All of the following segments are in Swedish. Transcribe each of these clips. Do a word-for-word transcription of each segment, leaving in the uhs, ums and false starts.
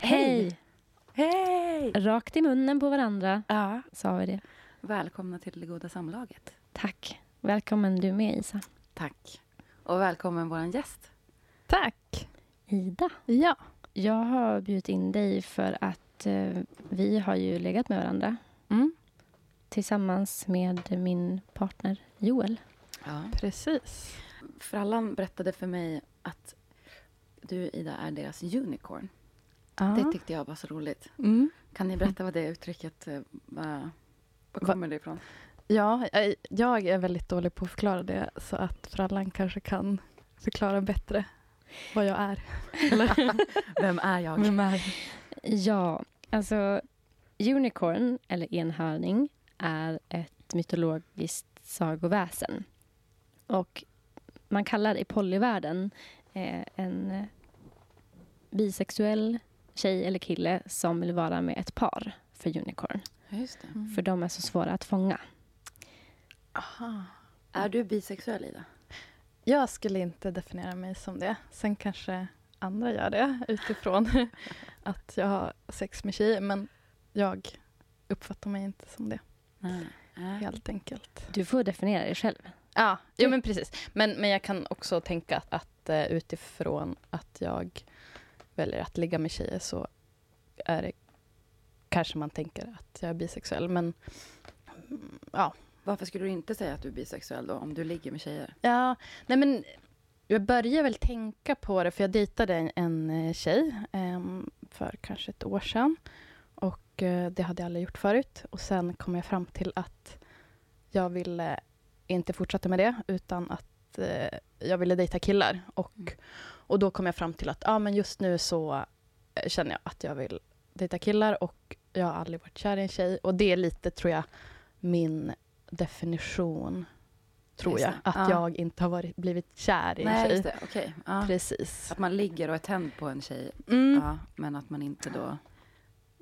Hej! Rakt i munnen på varandra, ja, sa vi det. Välkomna till det goda samlaget. Tack. Välkommen du med, Isa. Tack. Och välkommen våran gäst. Tack. Ida. Ja. Jag har bjudit in dig för att eh, vi har ju legat med varandra. Mm. Tillsammans med min partner Joel. Ja, precis. Frallan berättade för mig att du, Ida, är deras unicorn. Det tyckte jag var så roligt. Mm. Kan ni berätta vad det uttrycket, vad, vad kommer det ifrån? Ja, jag är väldigt dålig på att förklara det, så att Frallan kanske kan förklara bättre vad jag är. Eller? Vem är jag? Vem är? Ja, alltså unicorn eller enhörning är ett mytologiskt sagoväsen. Och man kallar i polyvärlden eh, en bisexuell tjej eller kille som vill vara med ett par för unicorn. Just det. Mm. För de är så svåra att fånga. Aha. Är du bisexuell, Ida? Jag skulle inte definiera mig som det. Sen kanske andra gör det utifrån att jag har sex med tjejer, men jag uppfattar mig inte som det. Nej. Helt enkelt. Du får definiera dig själv. Ja, jo, men precis. Men, men jag kan också tänka att, att uh, utifrån att jag väljer att ligga med tjejer så är det, kanske man tänker att jag är bisexuell, men ja. Varför skulle du inte säga att du är bisexuell då, om du ligger med tjejer? Ja, nej men jag började väl tänka på det, för jag dejtade en, en tjej um, för kanske ett år sedan och uh, det hade jag aldrig gjort förut, och sen kom jag fram till att jag ville inte fortsätta med det, utan att uh, jag ville dejta killar och mm. Och då kom jag fram till att ah, men just nu så känner jag att jag vill dejta killar, och jag har aldrig varit kär i en tjej. Och det är lite, tror jag, min definition, tror jag. Att ah. jag inte har varit, blivit kär i Nej, en tjej. Just det. Okay. Ah. Precis. Att man ligger och är tänd på en tjej, mm. ah, men att man inte då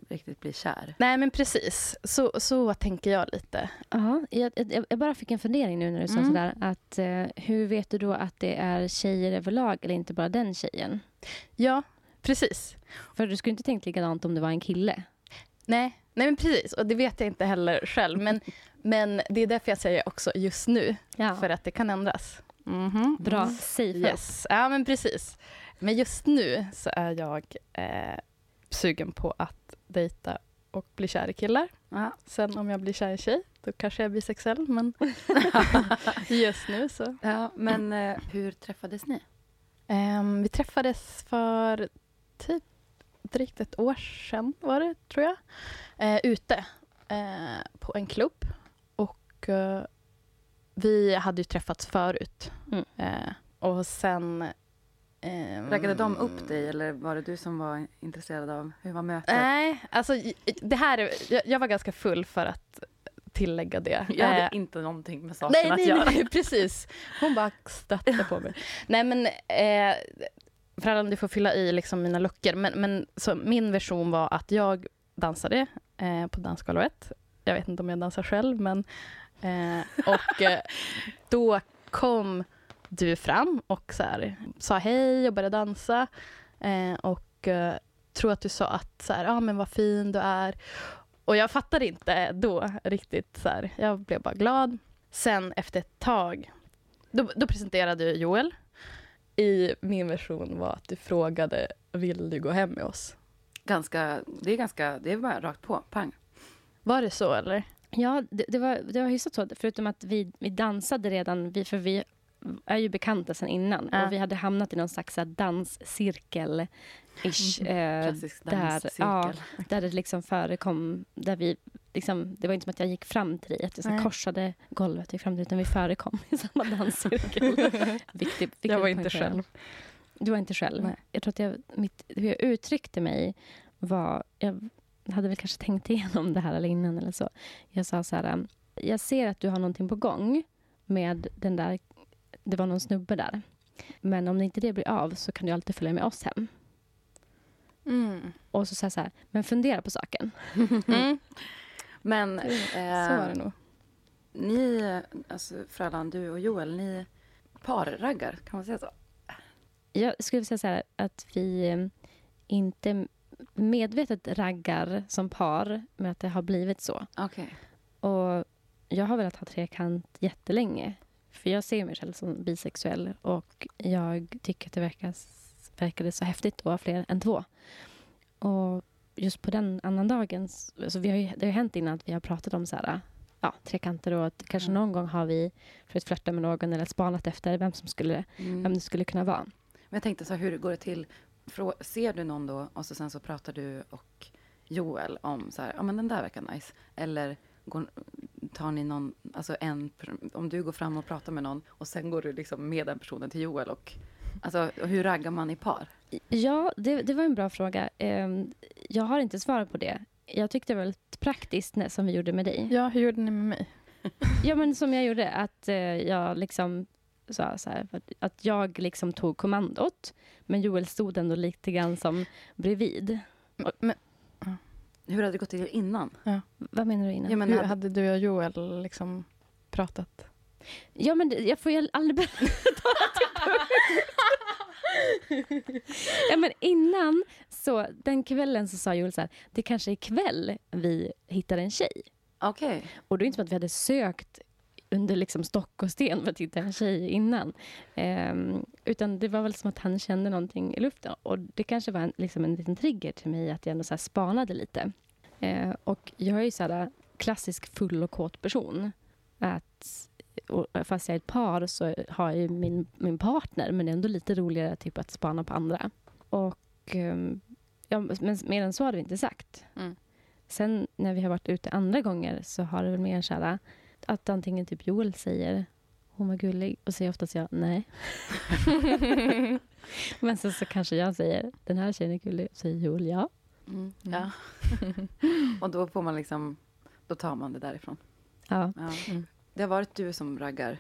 riktigt blir kär. Nej, men precis. Så, så tänker jag lite. Ja, jag, jag, jag bara fick en fundering nu när du sa mm. sådär. Att, eh, hur vet du då att det är tjejer överlag eller inte bara den tjejen? Ja, precis. För du skulle inte tänkt likadant om det var en kille. Nej, nej men precis. Och det vet jag inte heller själv. Men, men det är därför jag säger också just nu. Ja. För att det kan ändras. Mm-hmm. Bra, mm. safe. Yes. Ja, men precis. Men just nu så är jag... Eh, sugen på att dejta och bli kär i killar. Aha. Sen om jag blir kär i tjej, då kanske jag blir bisexuell, men just nu så. Ja, men eh, hur träffades ni? Um, vi träffades för typ drygt ett år sedan var det, tror jag. Eh, ute eh, på en klubb. Och eh, vi hade ju träffats förut. Mm. Eh, och sen... Um, Räckade de upp dig eller var det du som var intresserad av hur var mötet? Nej, alltså det här, jag, jag var ganska full för att tillägga det. Jag hade eh, inte någonting med saken nej, att nej, göra. Nej, precis. Hon bara stötte på mig. Nej, men eh, föräldrarna, du får fylla i liksom mina luckor. Men, men så min version var att jag dansade eh, på dansgolvet. Jag vet inte om jag dansar själv, men eh, och eh, då kom du fram och så här, sa hej och började dansa eh, och eh, tror att du sa att så här, ja ah, men vad fin du är, och jag fattade inte då riktigt så här, jag blev bara glad. Sen efter ett tag då, då presenterade Joel. I min version var att du frågade, vill du gå hem med oss? Ganska, det är ganska, det är bara rakt på, pang. Var det så eller? Ja, det, det var det var hyfsat så, förutom att vi, vi dansade redan, vi, för vi är ju bekanta sedan innan. Ja. Och vi hade hamnat i någon slags danscirkel-ish. Eh, Klassisk danscirkel. Där, ja, där det liksom förekom, där vi liksom, det var inte som att jag gick fram till dig, att jag så korsade golvet och gick fram till dig, utan vi förekom i samma danscirkel. Viktig, jag var inte själv. Du var inte själv. Nej. Jag tror att jag, mitt, hur jag uttryckte mig var, jag hade väl kanske tänkt igenom det här eller innan eller så. Jag sa så här, jag ser att du har någonting på gång med den där. Det var någon snubbe där. Men om det inte det blir av så kan du alltid följa med oss hem. Mm. Och så säger jag så här, men fundera på saken. Mm. Men eh, så var det nog. Ni, alltså Fröland, du och Joel, ni parraggar, kan man säga så? Jag skulle säga så här, att vi inte medvetet raggar som par, men att det har blivit så. Okay. Och jag har velat ha trekant jättelänge. För jag ser mig själv som bisexuell och jag tycker att det verkas, verkade så häftigt att vara fler än två. Och just på den annan dagen, alltså vi har ju, det har ju hänt innan att vi har pratat om så här, ja, trekanter och att kanske mm. någon gång har vi försökt flirta med någon eller spanat efter vem som skulle, mm. vem det skulle kunna vara. Men jag tänkte så här, hur går det till? Ser du någon då och så sen så pratar du och Joel om så här, ja men den där verkar nice. Eller... Går, tar ni någon, alltså en, om du går fram och pratar med någon och sen går du liksom med den personen till Joel och, alltså, och hur raggar man i par? Ja, det, det var en bra fråga. Jag har inte svar på det. Jag tyckte det var väldigt praktiskt när, som vi gjorde med dig. Ja, hur gjorde ni med mig? Ja, men som jag gjorde, att jag liksom sa så här, att jag liksom tog kommandot, men Joel stod ändå lite grann som bredvid. Men, men hur hade det gått till innan? Ja. Vad menar du innan? Ja, men hur hade... hade du och Joel liksom pratat? Ja, men jag får ju aldrig berätta. Ja, men innan så, den kvällen så sa Joel så här, det kanske är kväll vi hittar en tjej. Okej. Okay. Och det är inte som att vi hade sökt under liksom stock och sten för att hitta en tjej innan. Um, utan det var väl som att han kände någonting i luften. Och det kanske var en, liksom en liten trigger till mig att jag ändå så här spanade lite. Uh, och jag är ju så här klassisk full och kåt person. Att, och fast jag är ett par så har jag ju min, min partner. Men det är ändå lite roligare typ att spana på andra. Och, um, ja, men mer än så har vi inte sagt. Mm. Sen när vi har varit ute andra gånger så har det väl mer så här... Att antingen typ Joel säger hon var gullig och säger oftast jag nej. Men sen så kanske jag säger den här tjejen är gullig och säger Joel ja. Mm. Ja. Och då får man liksom, då tar man det därifrån. Ja. Ja. Mm. Det har varit du som raggar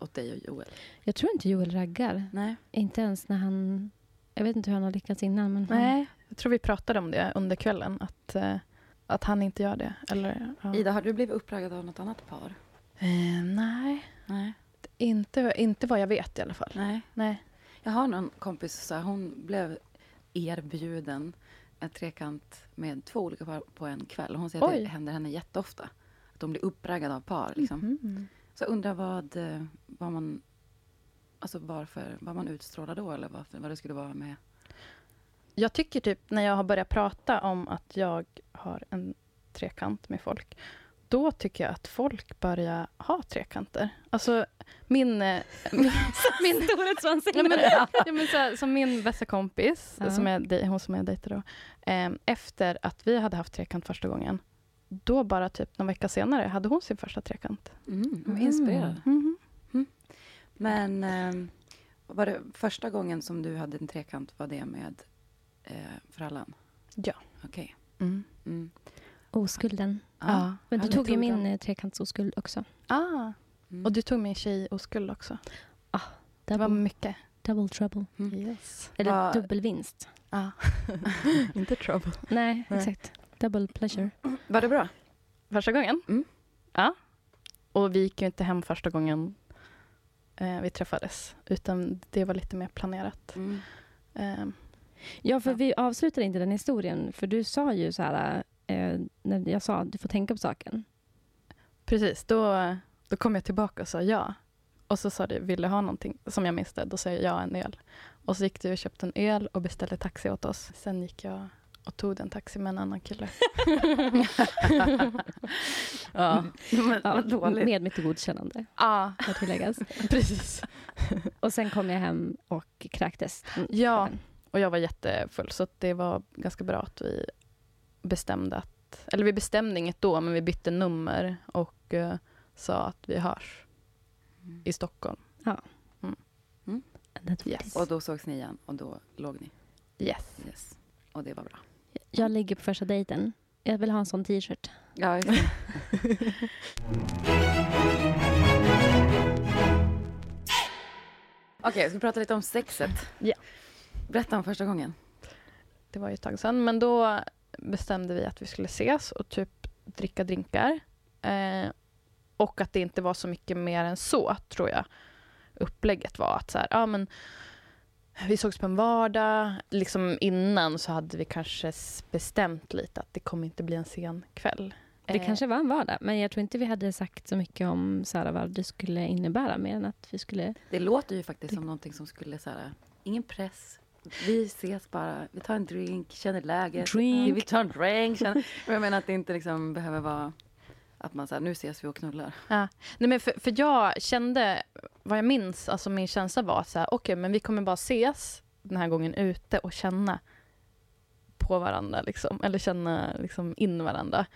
åt dig och Joel. Jag tror inte Joel raggar. Nej. Inte ens när han, jag vet inte hur han har lyckats innan. Men nej, han... jag tror vi pratade om det under kvällen att... Att han inte gör det. Eller, ja. Ida, har du blivit uppraggad av något annat par? Eh, nej. nej. Inte, inte vad jag vet i alla fall. Nej. nej. Jag har någon kompis så här, hon blev erbjuden en trekant med två olika par på en kväll. Hon säger Oj. att det händer henne jätteofta. Att de blir uppraggade av par. Liksom. Mm-hmm. Så jag undrar vad, vad man, alltså varför, vad man utstrålar då eller varför, vad det skulle vara med... jag tycker typ när jag har börjat prata om att jag har en trekant med folk, då tycker jag att folk börjar ha trekanter. Alltså min... min, min storhetsvansinne. Ja, ja, som min bästa kompis, uh-huh. som är, hon som jag dejtar då. Eh, efter att vi hade haft trekant första gången, då bara typ någon vecka senare hade hon sin första trekant. Mm, mm. Inspirerad. Mm. Mm. Men eh, var det första gången som du hade en trekant, var det med eh, förhållanden? Ja. Okej. Okay. Mm. Mm. Oskulden. Ja. Men du tog ju min den. trekantsoskuld också. Ah. Mm. Och du tog min tjejoskuld också. Ah. Det var mycket. Double trouble. Mm. Yes. Eller ah. dubbelvinst. Ah. Inte trouble. Nej, Nej, exakt. Double pleasure. Var det bra? Första gången? Mm. Ja. Och vi gick ju inte hem första gången eh, vi träffades. Utan det var lite mer planerat. Mm. Eh. Ja, för ja. vi avslutade inte den historien. För du sa ju så här... Eh, när jag sa, du får tänka på saken. Precis, då, då kom jag tillbaka och sa ja. Och så sa du, vill du ha någonting som jag minns det? Då sa jag ja, en öl. Och så gick du och köpte en öl och beställde taxi åt oss. Sen gick jag och tog en taxi med en annan kille. ja, men, ja, dåligt. Med mitt godkännande. Ja, att tilläggas. Precis. Och sen kom jag hem och kräktes. Ja, och jag var jättefull. Så det var ganska bra att vi bestämde att, eller vi bestämde inget då, men vi bytte nummer och uh, sa att vi hörs mm. i Stockholm. Ja. Mm. Mm. Yes. Och då sågs ni igen och då låg ni. Yes. Yes. Och det var bra. Jag ligger på första dejten. Jag vill ha en sån t-shirt. Ja, okay. Okej, jag ska prata lite om sexet. Yeah. Berätta om första gången. Det var ju ett tag sedan, men då bestämde vi att vi skulle ses och typ dricka drinkar. Eh, och att det inte var så mycket mer än så, tror jag. Upplägget var att så här, ja, men vi sågs på en vardag. Liksom innan så hade vi kanske bestämt lite att det kommer inte bli en sen kväll. Eh, det kanske var en vardag, men jag tror inte vi hade sagt så mycket om så här, vad det skulle innebära mer än att vi skulle... Det låter ju faktiskt som någonting som skulle så här, ingen press... Vi ses bara, vi tar en drink, känner läget, drink. vi tar en drink, känner... Men jag menar att det inte liksom behöver vara att man säger nu ses vi och knullar. Ja. Nej, men för, för jag kände, vad jag minns, alltså min känsla var så här, okej, okay, men vi kommer bara ses den här gången ute och känna på varandra liksom, eller känna liksom in varandra.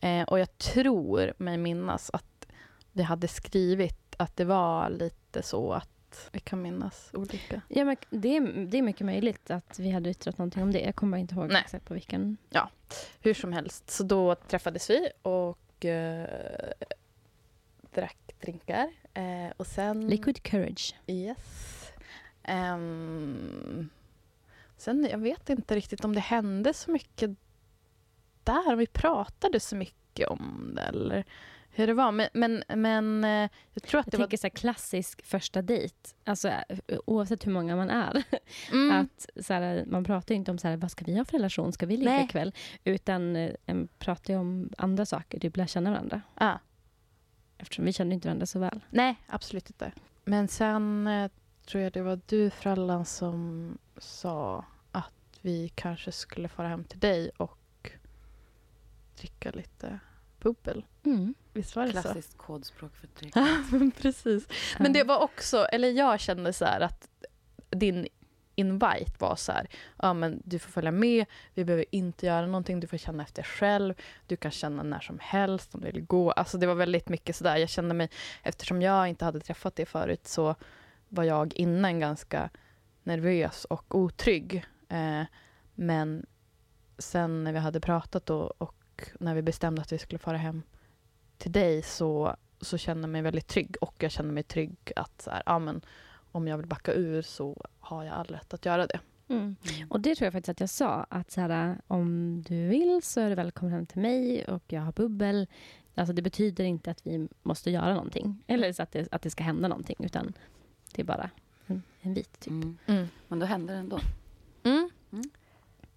Eh, och jag tror mig minnas att vi hade skrivit att det var lite så att vi kan minnas olika. Ja, men det, är, det är mycket möjligt att vi hade yttrat någonting om det. Jag kommer inte ihåg exakt på vilken. Ja, hur som helst. Så då träffades vi och eh, drack drinkar. Eh, och sen... Liquid courage. Yes. Um, sen, jag vet inte riktigt om det hände så mycket där. Om vi pratade så mycket om det eller... Hur det var, men, men, men jag tror att jag det var... Jag tänker så här klassisk första dejt, alltså oavsett hur många man är. Mm. Att så här, man pratar ju inte om så här, vad ska vi ha för relation, ska vi ligga ikväll? Utan man pratar ju om andra saker, typ lär känna varandra. Ah. Eftersom vi känner inte varandra så väl. Nej, absolut inte. Men sen tror jag det var du, Frallan, som sa att vi kanske skulle fara hem till dig och dricka lite bubbel. Mm. Visst var det klassiskt så? Kodspråk för dricka. Precis. Men det var också, eller jag kände så här att din invite var så här, ja men du får följa med, vi behöver inte göra någonting, du får känna efter själv, du kan känna när som helst om du vill gå. Alltså det var väldigt mycket så där. Jag kände mig, eftersom jag inte hade träffat dig förut så var jag innan ganska nervös och otrygg. Eh, men sen när vi hade pratat då och när vi bestämde att vi skulle fara hem till dig så, så kände jag mig väldigt trygg och jag kände mig trygg att så här, ja, men, om jag vill backa ur så har jag all rätt att göra det. Mm. Och det tror jag faktiskt att jag sa att så här, om du vill så är du välkommen hem till mig och jag har bubbel. Alltså det betyder inte att vi måste göra någonting eller så att, det, att det ska hända någonting utan det är bara en, en bit typ. Mm. Mm. Men då händer det ändå. Mm. Mm.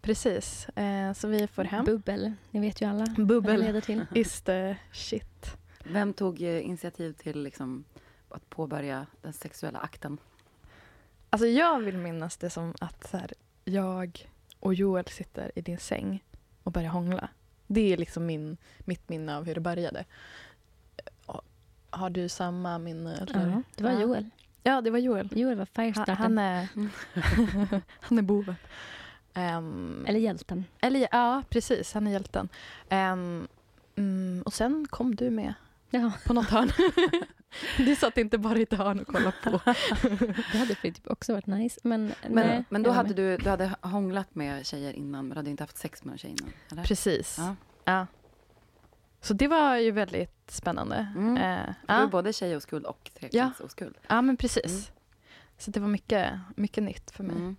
Precis, eh, så vi får hem. Bubbel, ni vet ju alla. Bubbel leder till. Is the shit. Vem tog initiativ till liksom, att påbörja den sexuella akten? Alltså jag vill minnas det som att så här, jag och Joel sitter i din säng och börjar hångla. Det är liksom min, mitt minne av hur det började. Har du samma minne? Uh-huh. Det var Joel. Ja, det var Joel. Joel var firestarten. Han, han är, han är boven. Um, eller hjälten. Eller, ja, precis. Han är hjälten. Um, mm, och sen kom du med ja. på något hörn. Du satt inte bara i ett hörn och kollade på. Det hade typ också varit nice. Men, men, nej, men då hade du, du hade hånglat med tjejer innan, men du hade inte haft sex med tjejer innan. Eller? Precis. Ja. ja. Så det var ju väldigt spännande. Mm. Eh, det var ja. både tjejoskuld och trekantsoskuld. Ja. ja, men precis. Mm. Så det var mycket, mycket nytt för mig. Mm.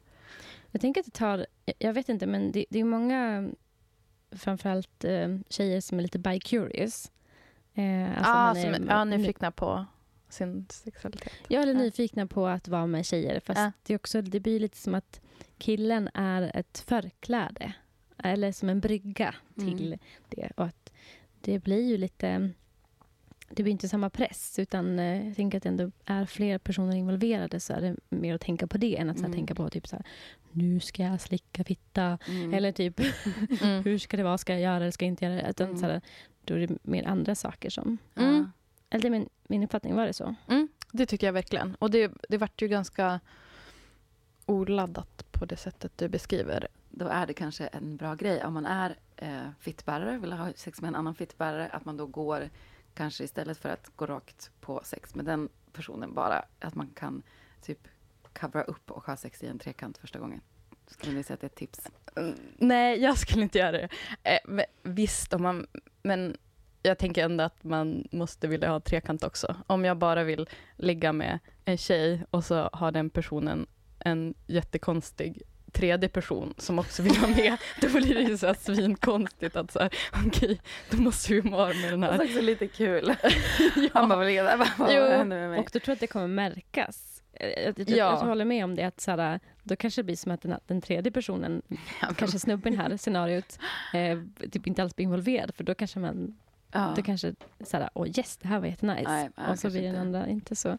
Jag tänker att det tar, jag vet inte, men det, det är många, framförallt eh, tjejer som är lite bi-curious. Eh, alltså ah, är, som, ja, nyfikna ny- på sin sexualitet. Jag är lite ja. nyfikna på att vara med tjejer. Fast ja. det, är också, det blir lite som att killen är ett förkläde. Eller som en brygga till mm. det. Och att det blir ju lite, det blir inte samma press, utan jag tänker att ändå är fler personer involverade, så är det mer att tänka på det än att så här, mm. tänka på typ så här, nu ska jag slicka fitta mm. eller typ mm. hur ska det vara, ska jag göra eller ska jag inte göra det, utan mm. så här, då är det mer andra saker som mm. eller det är min, min uppfattning, var det så? Mm. Det tycker jag verkligen, och det, det vart ju ganska oladdat på det sättet du beskriver. Då är det kanske en bra grej om man är eh, fittbärare, vill ha sex med en annan fittbärare, att man då går kanske istället för att gå rakt på sex med den personen, bara att man kan typ covera upp och ha sex i en trekant första gången. Skulle ni säga att det är ett tips? Mm, nej, jag skulle inte göra det. Eh, men, visst, om man, men jag tänker ändå att man måste vilja ha trekant också. Om jag bara vill ligga med en tjej och så har den personen en jättekonstig tredje person som också vill vara med, då blir det ju så här svinkonstigt att så här, okej, då måste vi vara med den här. Det är också lite kul. ja. Han bara vill leda. Bara, bara, jo, med mig. Och då tror jag att det kommer märkas. Jag, jag, ja. jag håller med om det, att så här, då kanske det blir som att den, den tredje personen, ja, kanske snubben här scenariot, eh, typ inte alls blir involverad, för då kanske man ja. då kanske såhär, åh oh, yes, det här var jättenice. Nej, och så blir den andra inte så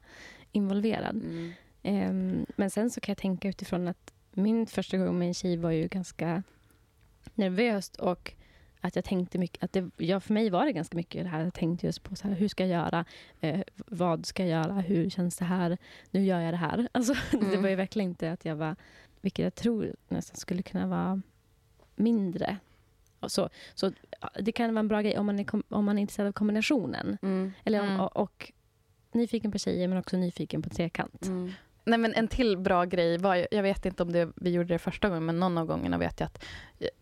involverad. Mm. Um, men sen så kan jag tänka utifrån att min första gång med en tjej var ju ganska nervöst, och att jag tänkte mycket, att det, ja, för mig var det ganska mycket det här, jag tänkte just på så här, hur ska jag göra, eh, vad ska jag göra, hur känns det här, nu gör jag det här, alltså, mm. det var ju verkligen inte att jag var, vilket jag tror nästan skulle kunna vara mindre. Och så, så det kan vara en bra grej om man är, om man är intresserad av kombinationen, mm. eller om, mm. och, och nyfiken på tjejer men också nyfiken på trekant. Mm. Nej, men en till bra grej var, jag vet inte om det, vi gjorde det första gången, men någon av gångerna vet jag att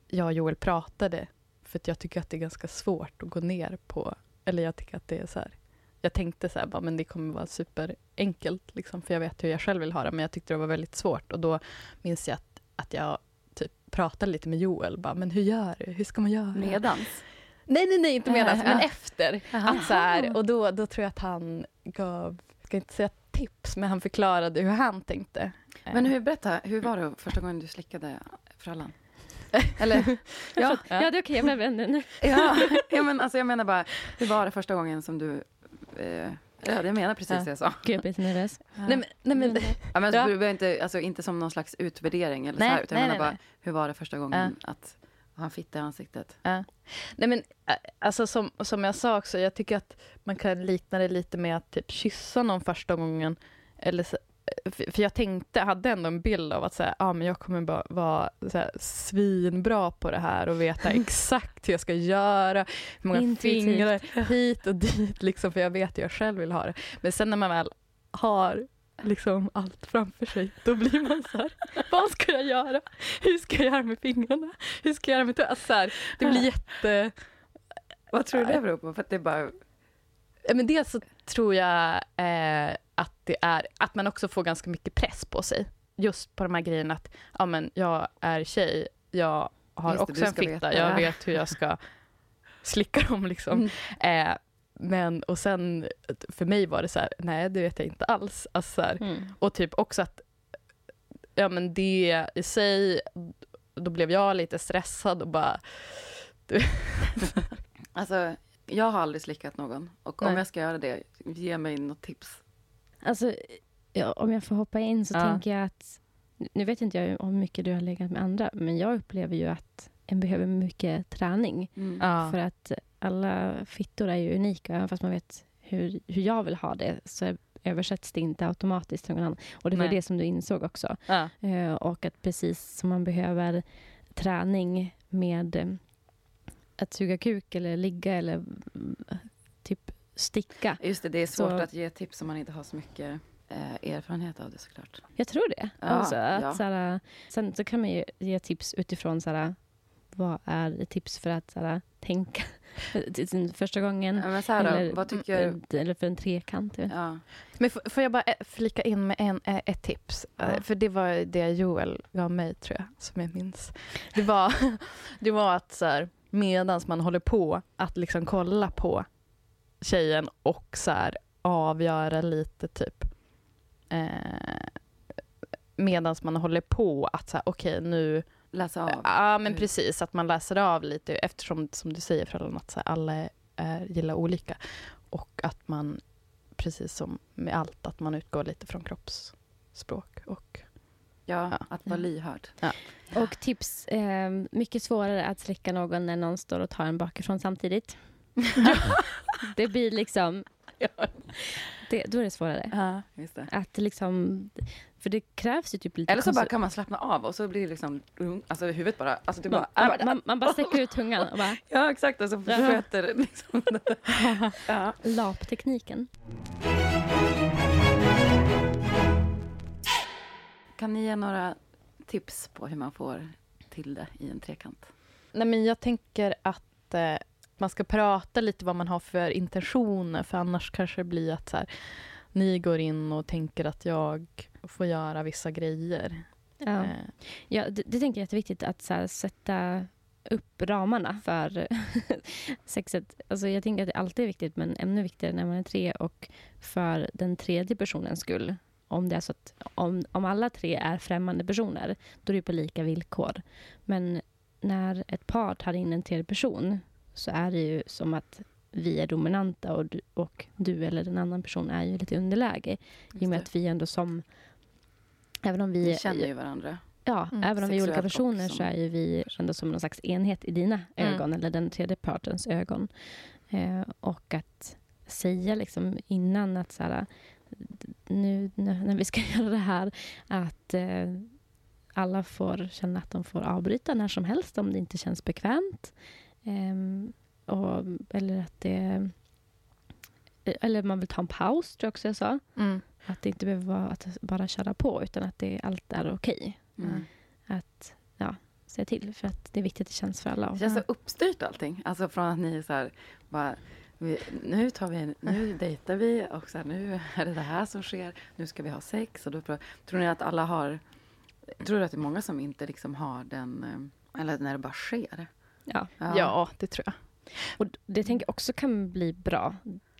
jag och Joel pratade, för att jag tycker att det är ganska svårt att gå ner på, eller jag tycker att det är så här, jag tänkte så här, bara, men det kommer vara superenkelt liksom, för jag vet hur jag själv vill ha det, men jag tyckte det var väldigt svårt, och då minns jag att, att jag typ pratade lite med Joel, bara, men hur gör du? Hur ska man göra? Medans? Nej, nej, nej, inte medans, äh, men äh. efter. Att så här, och då, då tror jag att han gav, ska inte säga tips, men han förklarade hur han tänkte. Men hur, berätta, hur var det första gången du slickade frallan? Eller? ja, ja, det är okej, okay, jag blev vännen nu. ja, ja, men alltså jag menar bara, hur var det första gången som du, eh, ja, jag menar precis ja. det jag sa. Gud, jag blir nervös. Ja. Nej, men, nej, men, ja, men alltså, ja. inte, alltså, inte som någon slags utvärdering eller nej, så här, utan nej, jag menar nej, bara, nej. hur var det första gången ja. att han fittade i ansiktet? Ja. Nej, men alltså som, som jag sa också, jag tycker att man kan likna det lite med att typ kyssa någon första gången. Eller så, för jag tänkte, hade ändå en bild av att säga, ah, men jag kommer bara vara så här, svinbra på det här och veta exakt hur jag ska göra, hur många Intuitivt. fingrar hit och dit, liksom, för jag vet hur jag själv vill ha det. Men sen när man väl har liksom allt framför sig, då blir man så här, vad ska jag göra? Hur ska jag göra med fingrarna? Hur ska jag göra med t- alltså, så här, det blir jätte... Vad tror du det beror på? För att det är bara... Men dels så tror jag eh, att det är att man också får ganska mycket press på sig. Just på de här grejerna att ja, men jag är tjej, jag har Just också en fitta, veta. jag vet hur jag ska slicka dem liksom. Mm. Eh, Men, och sen, för mig var det så här, nej, det vet jag inte alls. Alltså, så här, mm. Och typ också att, ja men det i sig, då blev jag lite stressad och bara... Du. Alltså, jag har aldrig slickat någon. Och om nej. jag ska göra det, ge mig något tips. Alltså, ja, om jag får hoppa in så ja. tänker jag att Nu vet inte jag om mycket du har legat med andra, men jag upplever ju att en behöver mycket träning. Mm. Ja. För att alla fittor är ju unika. Även fast man vet hur, hur jag vill ha det, så översätts det inte automatiskt till någon annan. Och det var Nej. det som du insåg också. Ja. Uh, och att precis som man behöver träning med att suga kuk eller ligga eller typ sticka. Just det, det är svårt så... att ge tips om man inte har så mycket... Eh, erfarenhet av det, såklart. Jag tror det. Ja, alltså, att, ja. såhär, sen så kan man ju ge tips utifrån såhär, vad är tips för att såhär, tänka första gången, ja, men såhär eller, då, vad tycker du? Eller för en trekant. Ja. Men f- får jag bara flika in med en, ett tips? Ja. För det var det Joel gav mig, tror jag, som jag minns. Det var, det var att såhär, medans man håller på att liksom kolla på tjejen och såhär, avgöra lite typ Eh, medan man håller på att så här, okej, okay, nu läsa av. Ja, eh, men precis, att man läser av lite, eftersom som du säger, för att så här, alla är, gillar olika, och att man precis som med allt, att man utgår lite från kroppsspråk och ja, ja. att vara lyhörd. Ja. Och tips, eh, mycket svårare att slicka någon när någon står och tar en bakifrån samtidigt. Det blir liksom det, då är det svårare. Ja, just det. Att liksom, för det krävs ju typ lite. Eller så konsult- bara kan man slappna av och så blir det liksom, alltså huvudet bara, alltså det man, bara, man, man, man bara sträcker ut tungan och bara, ja, exakt, alltså fötter liksom. Ja. Laptekniken. Kan ni ge några tips på hur man får till det i en trekant? Nej, men jag tänker att eh, man ska prata lite vad man har för intentioner, för annars kanske det blir att så här, ni går in och tänker att jag får göra vissa grejer. Ja, eh. ja det, det tänker jag är jätteviktigt att så här, sätta upp ramarna för sexet. Alltså, jag tänker att det alltid är viktigt, men ännu viktigare när man är tre och för den tredje personens skull. Om det är så att om, om alla tre är främmande personer, då är det på lika villkor. Men när ett par tar in en tredje person, så är det ju som att vi är dominanta och du, och du eller den annan person är ju lite underläge. I och med att vi ändå som... Även om vi, vi känner ju varandra. Ja, mm. även om vi är olika personer så är ju vi ändå som någon slags enhet i dina mm. ögon eller den tredje partens ögon. Eh, och att säga liksom innan att så här, nu när vi ska göra det här, att... Eh, alla får känna att de får avbryta när som helst om det inte känns bekvämt. Um, och, eller att det eller man vill ta en paus, tror jag också jag sa. Mm. Att det inte behöver vara att bara köra på, utan att det, allt är okej. Okay. Mm. Att ja, se till, för att det är viktigt att det känns för alla. Det känns så uppstyrt allting. Alltså från att ni är så här, bara vi, nu tar vi, nu dejtar vi och så här, nu är det det här som sker, nu ska vi ha sex. Och då, tror ni att alla har, tror du att det är många som inte liksom har den, eller när det bara sker? Ja. ja, det tror jag. Och det tänker jag också kan bli bra.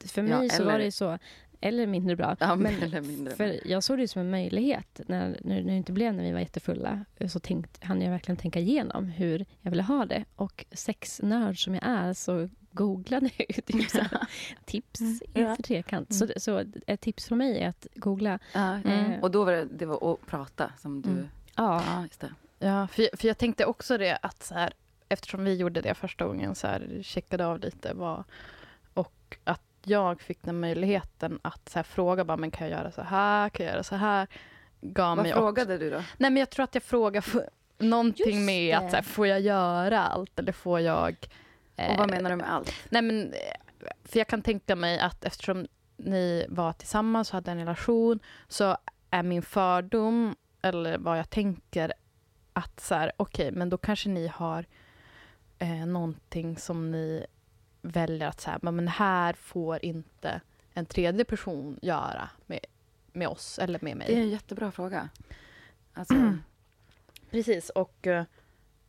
För mig ja, eller, så var det så, eller mindre bra. Ja, men eller mindre. För jag såg det som en möjlighet. När, när det inte blev när vi var jättefulla, så tänkt, hann jag verkligen tänka igenom hur jag ville ha det. Och sexnörd som jag är, så googlade jag typ så här, tips mm. inför trekant. Mm. Så, så ett tips från mig är att googla. Ja, mm. eh, och då var det, det var att prata som du... Mm. Ja, ja, just det. Ja, för, för jag tänkte också det att så här, eftersom vi gjorde det första gången, så här, checkade av lite vad, och att jag fick den möjligheten att så här, fråga bara, men kan jag göra så här, kan jag göra så här, gav vad mig frågade också. Du då? Nej, men jag tror att jag frågade för, någonting med att så här, får jag göra allt eller får jag eh, och vad menar du med allt? Nej, men för jag kan tänka mig att eftersom ni var tillsammans och hade en relation, så är min fördom eller vad jag tänker att så här, okej, okay, men då kanske ni har Eh, någonting som ni väljer att säga, men här får inte en tredje person göra med, med oss eller med mig. Det är en jättebra fråga. Alltså. Precis, och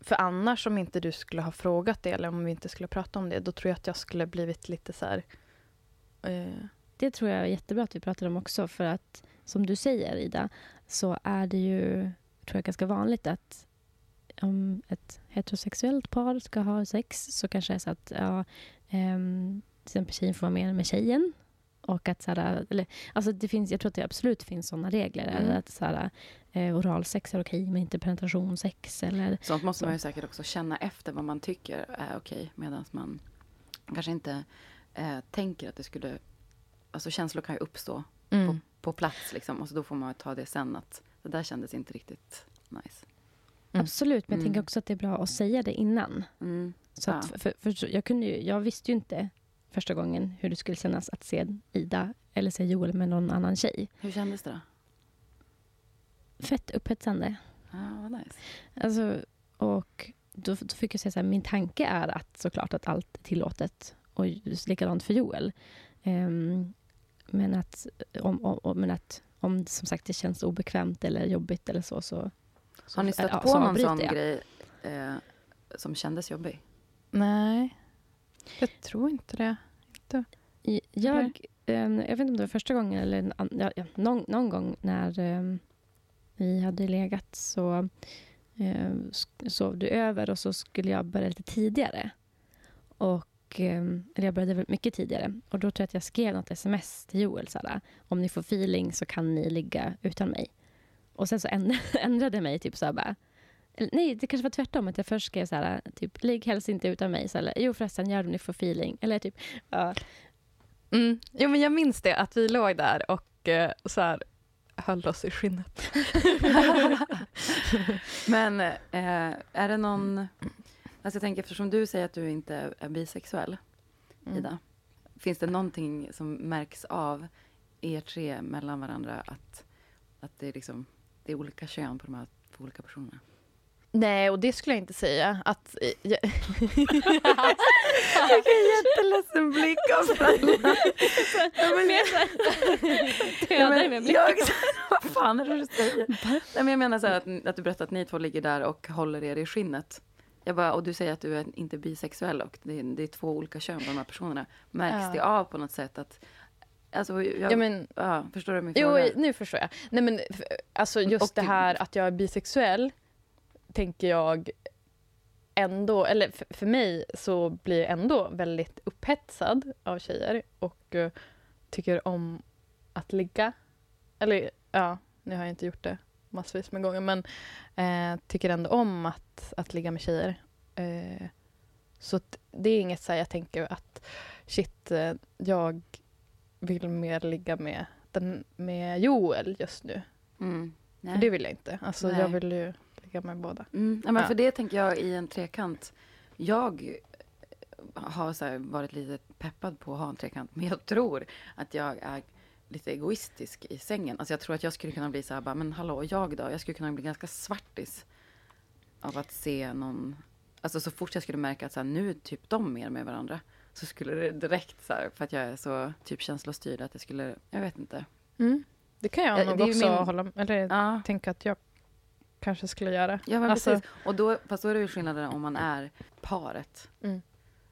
för annars om inte du skulle ha frågat det eller om vi inte skulle prata om det, då tror jag att jag skulle blivit lite så här... Eh. Det tror jag är jättebra att vi pratar om också, för att som du säger, Ida, så är det ju, tror jag, ganska vanligt att om ett heterosexuellt par ska ha sex, så kanske det är så att ja, eh, till exempel tjejen får vara med med tjejen och att så här, eller, alltså det finns, jag tror att det absolut finns sådana regler, mm. eller att så här, eh, oralsex är okej, men inte penetrationssex eller sånt måste så. Man ju säkert också känna efter vad man tycker är okej, medan man kanske inte eh, tänker att det skulle, alltså känslor kan ju uppstå mm. på, på plats liksom, och så då får man ta det sen att det där kändes inte riktigt nice. Mm. Absolut, men jag mm. tänker också att det är bra att säga det innan. Mm. Så att, ja. för, för jag, kunde ju, jag visste ju inte första gången hur det skulle kännas att se Ida eller se Joel med någon annan tjej. Hur kändes det då? Fett upphetsande. Ja, ah, vad nice. Alltså, och då, då fick jag säga så här, min tanke är att såklart att allt är tillåtet och likadant för Joel. Um, men, att, om, om, men att om som sagt det känns obekvämt eller jobbigt eller så, så har ni stött ja, på någon sån jag. grej eh, som kändes jobbig? Nej, jag tror inte det. Inte. Jag, eh, jag vet inte om det var första gången eller ja, ja, någon, någon gång när eh, vi hade legat så eh, sov du över och så skulle jag börja lite tidigare. Och, eh, eller jag började mycket tidigare. Och då tror jag att jag skrev något sms till Joel. Sådär, om ni får feeling så kan ni ligga utan mig. Och sen så ändrade mig typ så här bara, nej det kanske var tvärtom att jag först skrev så här typ ligg helst inte utan mig så här, jo förresten gör det om ni får feeling eller typ ja. Mm. Jo men jag minns det att vi låg där och eh, så här höll oss i skinnet. Men eh, är det någon, alltså jag tänker eftersom du säger att du inte är bisexuell, mm. Ida, finns det någonting som märks av er tre mellan varandra att att det är liksom det är olika kön på de här på olika personerna. Nej, och det skulle jag inte säga. Att jag är jätteledsen blick av Sanna. Jag menar, jag, vad fan är det du säger? Nej, men jag menar så här att, att du berättar att ni två ligger där och håller er i skinnet. Jag bara, och du säger att du är inte bisexuell och det är, det är två olika kön på de här personerna. Märks ja. det av på något sätt att alltså, jag, ja, men, ja, förstår du min fråga? Jo, nu förstår jag. Nej, men, alltså, just och det här att jag är bisexuell tänker jag ändå, eller för, för mig så blir jag ändå väldigt upphetsad av tjejer och uh, tycker om att ligga. Eller ja, nu har jag inte gjort det massvis med gånger, men uh, tycker ändå om att, att ligga med tjejer. Uh, så t- det är inget så här, jag tänker att shit, uh, jag vill mer ligga med, den, med Joel just nu. Mm. Nej. För det vill jag inte. Alltså, jag vill ju ligga med båda. Mm. Ja, men ja. För det tänker jag i en trekant. Jag har så här varit lite peppad på att ha en trekant. Men jag tror att jag är lite egoistisk i sängen. Alltså, jag tror att jag skulle kunna bli så här, bara, men hallå, jag då? Jag skulle kunna bli ganska svartis av att se någon. Alltså, så fort jag skulle märka att så här, nu är typ de mer med varandra. Så skulle det direkt så här, för att jag är så typ känslostyrd att det skulle, jag vet inte. Mm. Det kan jag ja, nog också min... hålla, eller ja. tänka att jag kanske skulle göra. Ja, men alltså... precis. Och då, fast då är det ju skillnaden om man är paret. Mm.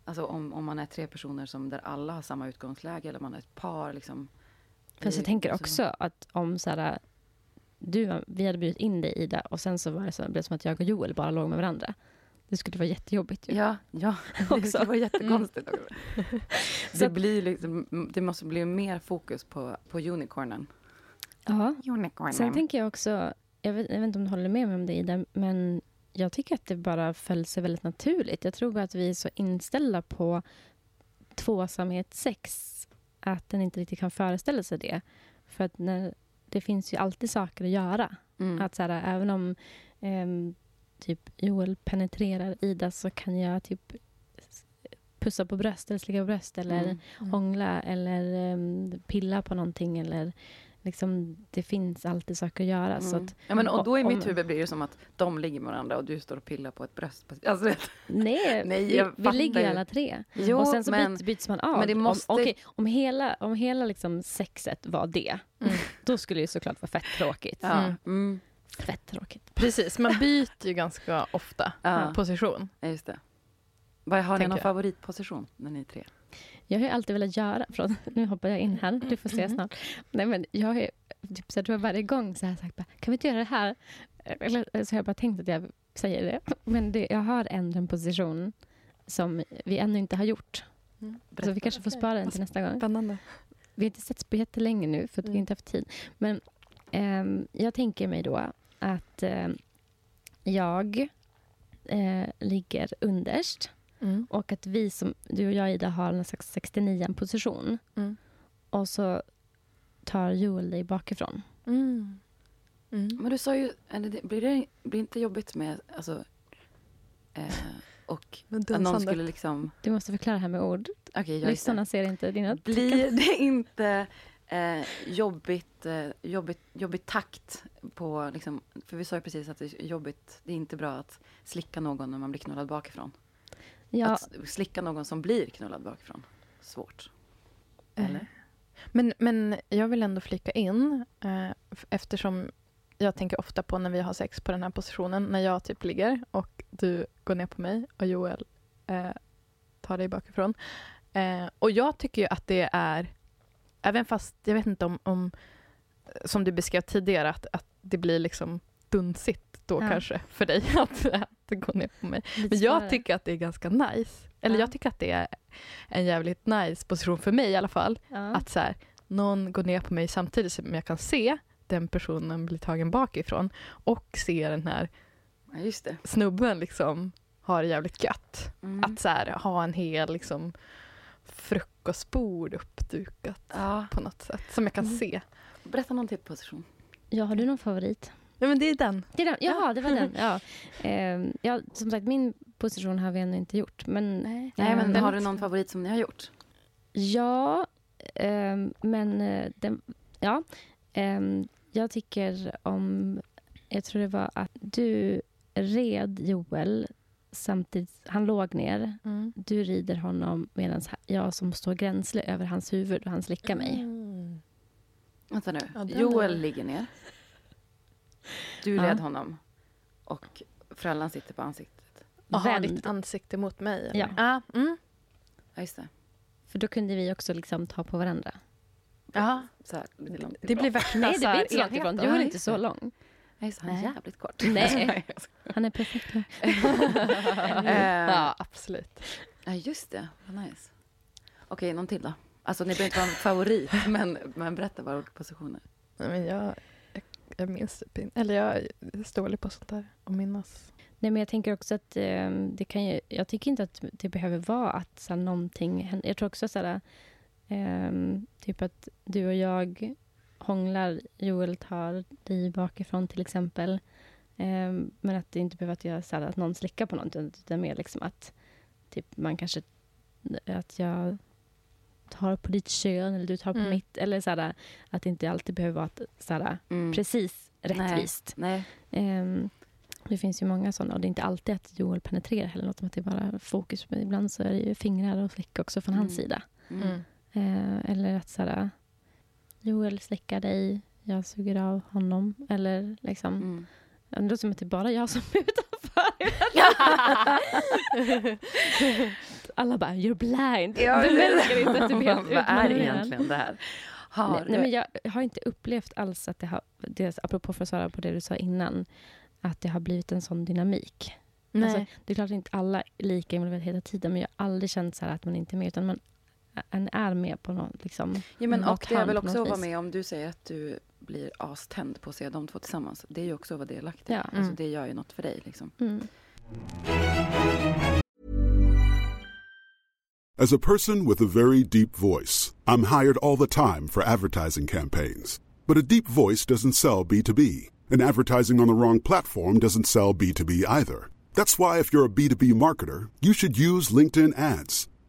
Alltså om, om man är tre personer som där alla har samma utgångsläge eller man är ett par liksom. Fast jag tänker också att om så här, du, vi hade bjudit in dig Ida och sen så var det så här, blev det som att jag och Joel bara låg med varandra. Det skulle vara jättejobbigt ju. Ja, ja. Det skulle vara jättekonstigt också. Mm. Det, blir liksom, det måste bli mer fokus på, på unicornen. Ja. Unicornen. Sen tänker jag också, jag vet, jag vet inte om du håller med mig om det Ida, men jag tycker att det bara föll sig väldigt naturligt. Jag tror att vi är så inställda på tvåsamhetssex att den inte riktigt kan föreställa sig det. För att när, det finns ju alltid saker att göra. Mm. Att så här, även om... Um, typ Joel penetrerar Ida så kan jag typ pussa på bröst eller slicka på bröst eller mm. Mm. hångla eller um, pilla på någonting eller liksom det finns alltid saker att göra mm. så att, ja, men, och då i om, mitt huvud blir det som att de ligger med varandra och du står och pillar på ett bröst alltså, nej, nej jag vi, vi ligger ju alla tre jo, och sen så men, byts, byts man av men det måste... om, okay, om hela, om hela liksom sexet var det mm. då skulle det såklart vara fett tråkigt ja. mm. Mm. Fett tråkigt. Precis, man byter ju ganska ofta ja. position. Ja, just det. Vad har ni någon jag. favoritposition när ni är tre? Jag har ju alltid velat göra, förlåt, nu hoppar jag in här, du får se mm. snart. Nej men jag har ju, typ så jag tror varje gång så här sagt, bara, kan vi inte göra det här? Eller så har jag bara tänkt att jag säger det. Men det, jag har ändå en position som vi ännu inte har gjort. Mm. Så vi kanske får spara den till nästa gång. Spännande. vi har inte sett på jättelänge nu för att mm. vi inte haft tid. Men eh, jag tänker mig då att eh, jag eh, ligger underst mm. och att vi som, du och jag Ida, har en slags sextionio position mm. och så tar Joel dig bakifrån. Mm. Mm. Men du sa ju, det, blir det blir inte jobbigt med, alltså, eh, och att någon skulle liksom... Du måste förklara här med ord. Okay, lyssnarna ser inte dina... Blir det inte eh, jobbigt, eh, jobbigt, jobbigt takt på, liksom, för vi sa ju precis att det är jobbigt, det är inte bra att slicka någon när man blir knullad bakifrån. Ja. Att slicka någon som blir knullad bakifrån. Svårt. Eller? Mm. Men, men jag vill ändå flika in, eh, eftersom jag tänker ofta på när vi har sex på den här positionen, när jag typ ligger och du går ner på mig och Joel eh, tar dig bakifrån. Eh, och jag tycker ju att det är, även fast jag vet inte om, om som du beskrev tidigare, att, att det blir liksom dunsigt då ja. Kanske för dig att, att gå ner på mig. Men jag tycker att det är ganska nice. Eller ja. Jag tycker att det är en jävligt nice position för mig i alla fall. Ja. Att så här, någon går ner på mig samtidigt som jag kan se den personen blir tagen bakifrån och ser den här ja, just det. Snubben liksom har det jävligt gött. Mm. Att så här, ha en hel liksom frukostbord uppdukat ja. På något sätt som jag kan mm. se. Berätta någon till position. Ja, har du någon favorit? Ja, men det är den. Det är den. Jaha, ja, det var den. Ja. Eh, ja, som sagt, min position har vi ännu inte gjort. Men, nej. Eh, nej, men den, har du någon favorit som ni har gjort? Ja, eh, men den, ja, eh, jag tycker om, jag tror det var att du red Joel samtidigt, han låg ner. Mm. Du rider honom medan jag som står gränslig över hans huvud och han slickar mig. Mm. Vänta nu, ja, Joel där. Ligger ner. Du led ja. Honom och frällan sitter på ansiktet. Aha, ditt ansikte mot mig. Ja. Ah, mm. ja, just det. För då kunde vi också liksom ta på varandra. Ja. Så här, det, långt det blir verkligen nej, det blir inte så långt ifrån. Du är inte så lång. Nej, så han är jävligt kort. Nej, han är perfekt. Ja, absolut. Ja, just det. Vad nice. Okej, någon till då. Alltså, ni behöver inte vara en favorit, men, men berätta bara olika positioner. Nej, men jag... Jag minns typ, eller jag står på sånt där och minnas. Nej, men jag tänker också att eh, det kan ju, jag tycker inte att det behöver vara att så här, någonting händer. Jag tror också såhär eh, typ att du och jag hånglar, Joel tar dig bakifrån till exempel. Eh, men att det inte behöver att jag såhär, att någon slickar på någonting, utan mer liksom att typ man kanske att jag tar på ditt kön eller du tar på mm. mitt eller sådär, att det inte alltid behöver vara sådär, mm. precis rättvist. Nej, nej. Um, det finns ju många sådana och det är inte alltid att Joel penetrerar heller något, att det är bara fokus, men ibland så är det ju fingrar och slick också från mm. hans sida. Mm. Uh, eller att sådär Joel slickar dig, jag suger av honom eller liksom mm. det låter som att det är bara jag som är utanför. Alla bara, you're blind. Ja, du märker inte att du vet vad är egentligen det här. Har nej, du... nej, men jag har inte upplevt alls att det har, det, apropå för att svara på det du sa innan, att det har blivit en sån dynamik. Nej. Alltså, det är klart att inte alla är lika involverade hela tiden, men jag har aldrig känt så här att man inte är med, utan man är med på något. Liksom, ja, men och det är väl också att vara med om du säger att du blir aständ på att se de två tillsammans. Det är ju också att vara delaktig. Ja. Mm. Alltså, det gör ju något för dig. Liksom. Mm. As a person with a very deep voice, I'm hired all the time for advertising campaigns. But a deep voice doesn't sell B two B, and advertising on the wrong platform doesn't sell B two B either. That's why if you're a B two B marketer, you should use LinkedIn ads.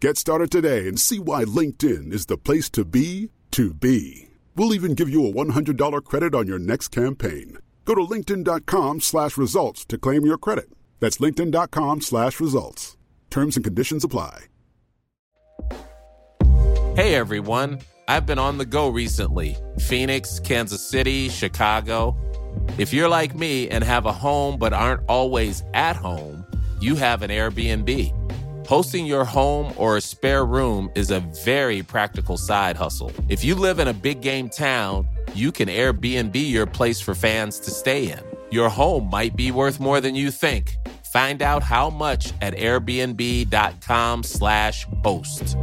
Get started today and see why LinkedIn is the place to be to be. We'll even give you a one hundred dollars credit on your next campaign. Go to linkedin.com slash results to claim your credit. That's linkedin.com slash results. Terms and conditions apply. Hey everyone, I've been on the go recently. Phoenix, Kansas City, Chicago. If you're like me and have a home but aren't always at home, you have an Airbnb. Hosting your home or a spare room is a very practical side hustle. If you live in a big game town, you can Airbnb your place for fans to stay in. Your home might be worth more than you think. Find out how much at airbnb.com slash host.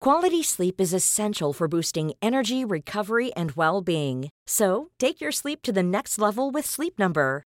Quality sleep is essential for boosting energy, recovery, and well-being. So, take your sleep to the next level with Sleep Number.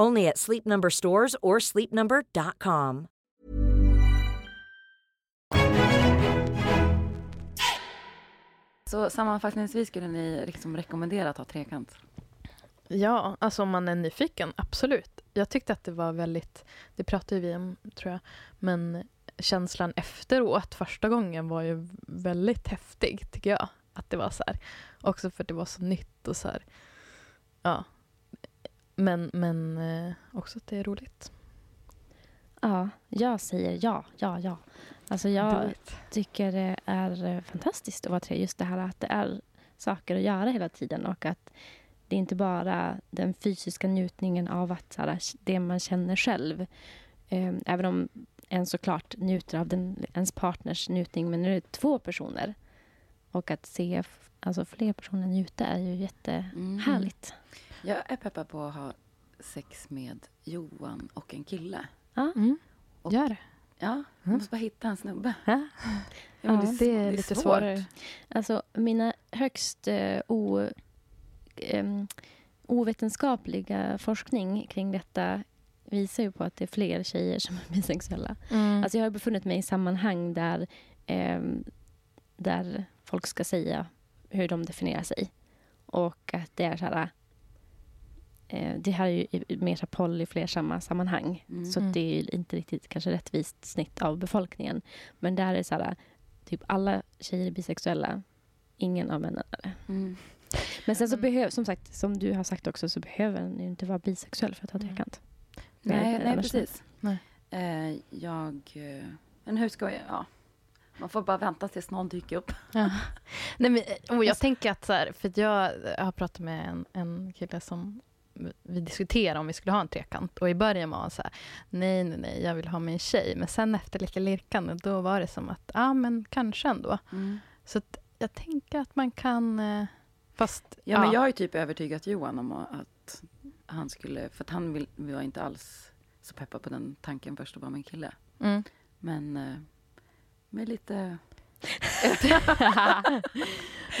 Only at Sleep Number stores or sleep number dot com. Så sammanfattningsvis skulle ni liksom rekommendera att ha trekant? Ja, alltså om man är nyfiken, absolut. Jag tyckte att det var väldigt, det pratade vi om tror jag, men känslan efteråt första gången var ju väldigt häftig tycker jag. Att det var så här. Också för att det var så nytt och så här, ja. Men, men eh, också att det är roligt. Ja, jag säger ja, ja, ja. Alltså jag tycker det är fantastiskt att vara tre. Just det här att det är saker att göra hela tiden. Och att det inte bara den fysiska njutningen av att så här, det man känner själv. Eh, även om en såklart njuter av den, ens partners njutning. Men nu är det två personer. Och att se alltså, fler personer njuta är ju jättehärligt. Mm. Jag är peppad på att ha sex med Johan och en kille. Ja, mm. och, gör det. Ja, jag måste bara hitta en snubbe. Ja. Ja, det, ja, det är, det är lite svårt. svårare. Alltså, mina högst eh, o, eh, ovetenskapliga forskning kring detta visar ju på att det är fler tjejer som är bisexuella. Mm. Alltså, jag har befunnit mig i sammanhang där, eh, där folk ska säga hur de definierar sig. Och att det är så här... Det här är ju mer poly i fler samma sammanhang. Mm. Så det är ju inte riktigt kanske rättvist snitt av befolkningen. Men där är så här, typ alla tjejer är bisexuella. Ingen av männen är det. Mm. Men sen så behöver, som sagt, som du har sagt också, så behöver den ju inte vara bisexuell för att ha trekant. Mm. Nej, nej, precis. Nej. Eh, jag... Men hur ska jag... Ja. Man får bara vänta tills någon dyker upp. Ja. Nej, men, och jag tänker att så här, för jag har pratat med en, en kille som vi diskuterade om vi skulle ha en trekant och i början var han så här, nej nej nej jag vill ha min tjej, men sen efter lika lirkan då var det som att, ja ah, men kanske ändå, mm. så att jag tänker att man kan fast, ja, ja men jag har ju typ övertygat Johan om att han skulle, för att han vill, vi var inte alls så peppad på den tanken först och var med en kille, mm. men med lite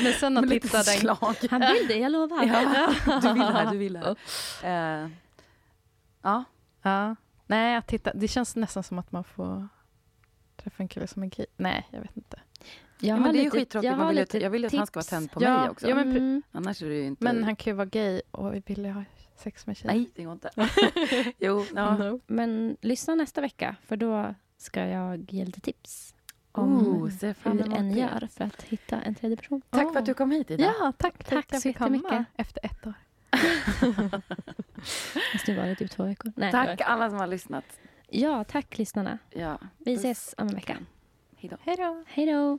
men sen att titta den slag. Han vill det, jag lovar. Ja, du vill här, du vill här. Uh, ja. Ja. Nej, att titta. Det känns nästan som att man får träffa en kille som är gay. Nej, jag vet inte. Jag ja, men det är ju skittråkigt. Jag vill, ju, jag vill ju att han ska vara tänd på ja, mig också. Ja, men, mm. annars är det ju inte... men han kan ju vara gay och vill ha sex med tjejer. Nej, det går inte. jo, no. No. Men lyssna nästa vecka, för då ska jag ge lite tips. Om oh, hur en gör för att hitta en tredje person. Tack oh. för att du kom hit idag. Ja, tack. Tack, tack så jättemycket. Efter ett år. Fast du var det typ två veckor. Nej, tack alla som har lyssnat. Ja, tack lyssnarna. Ja. Vi ses om en vecka. Hejdå. Hejdå. Hejdå.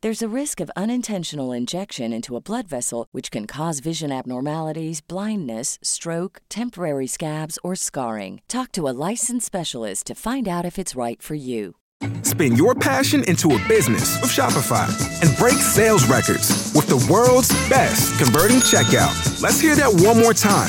There's a risk of unintentional injection into a blood vessel, which can cause vision abnormalities, blindness, stroke, temporary scabs, or scarring. Talk to a licensed specialist to find out if it's right for you. Spin your passion into a business with Shopify and break sales records with the world's best converting checkout. Let's hear that one more time.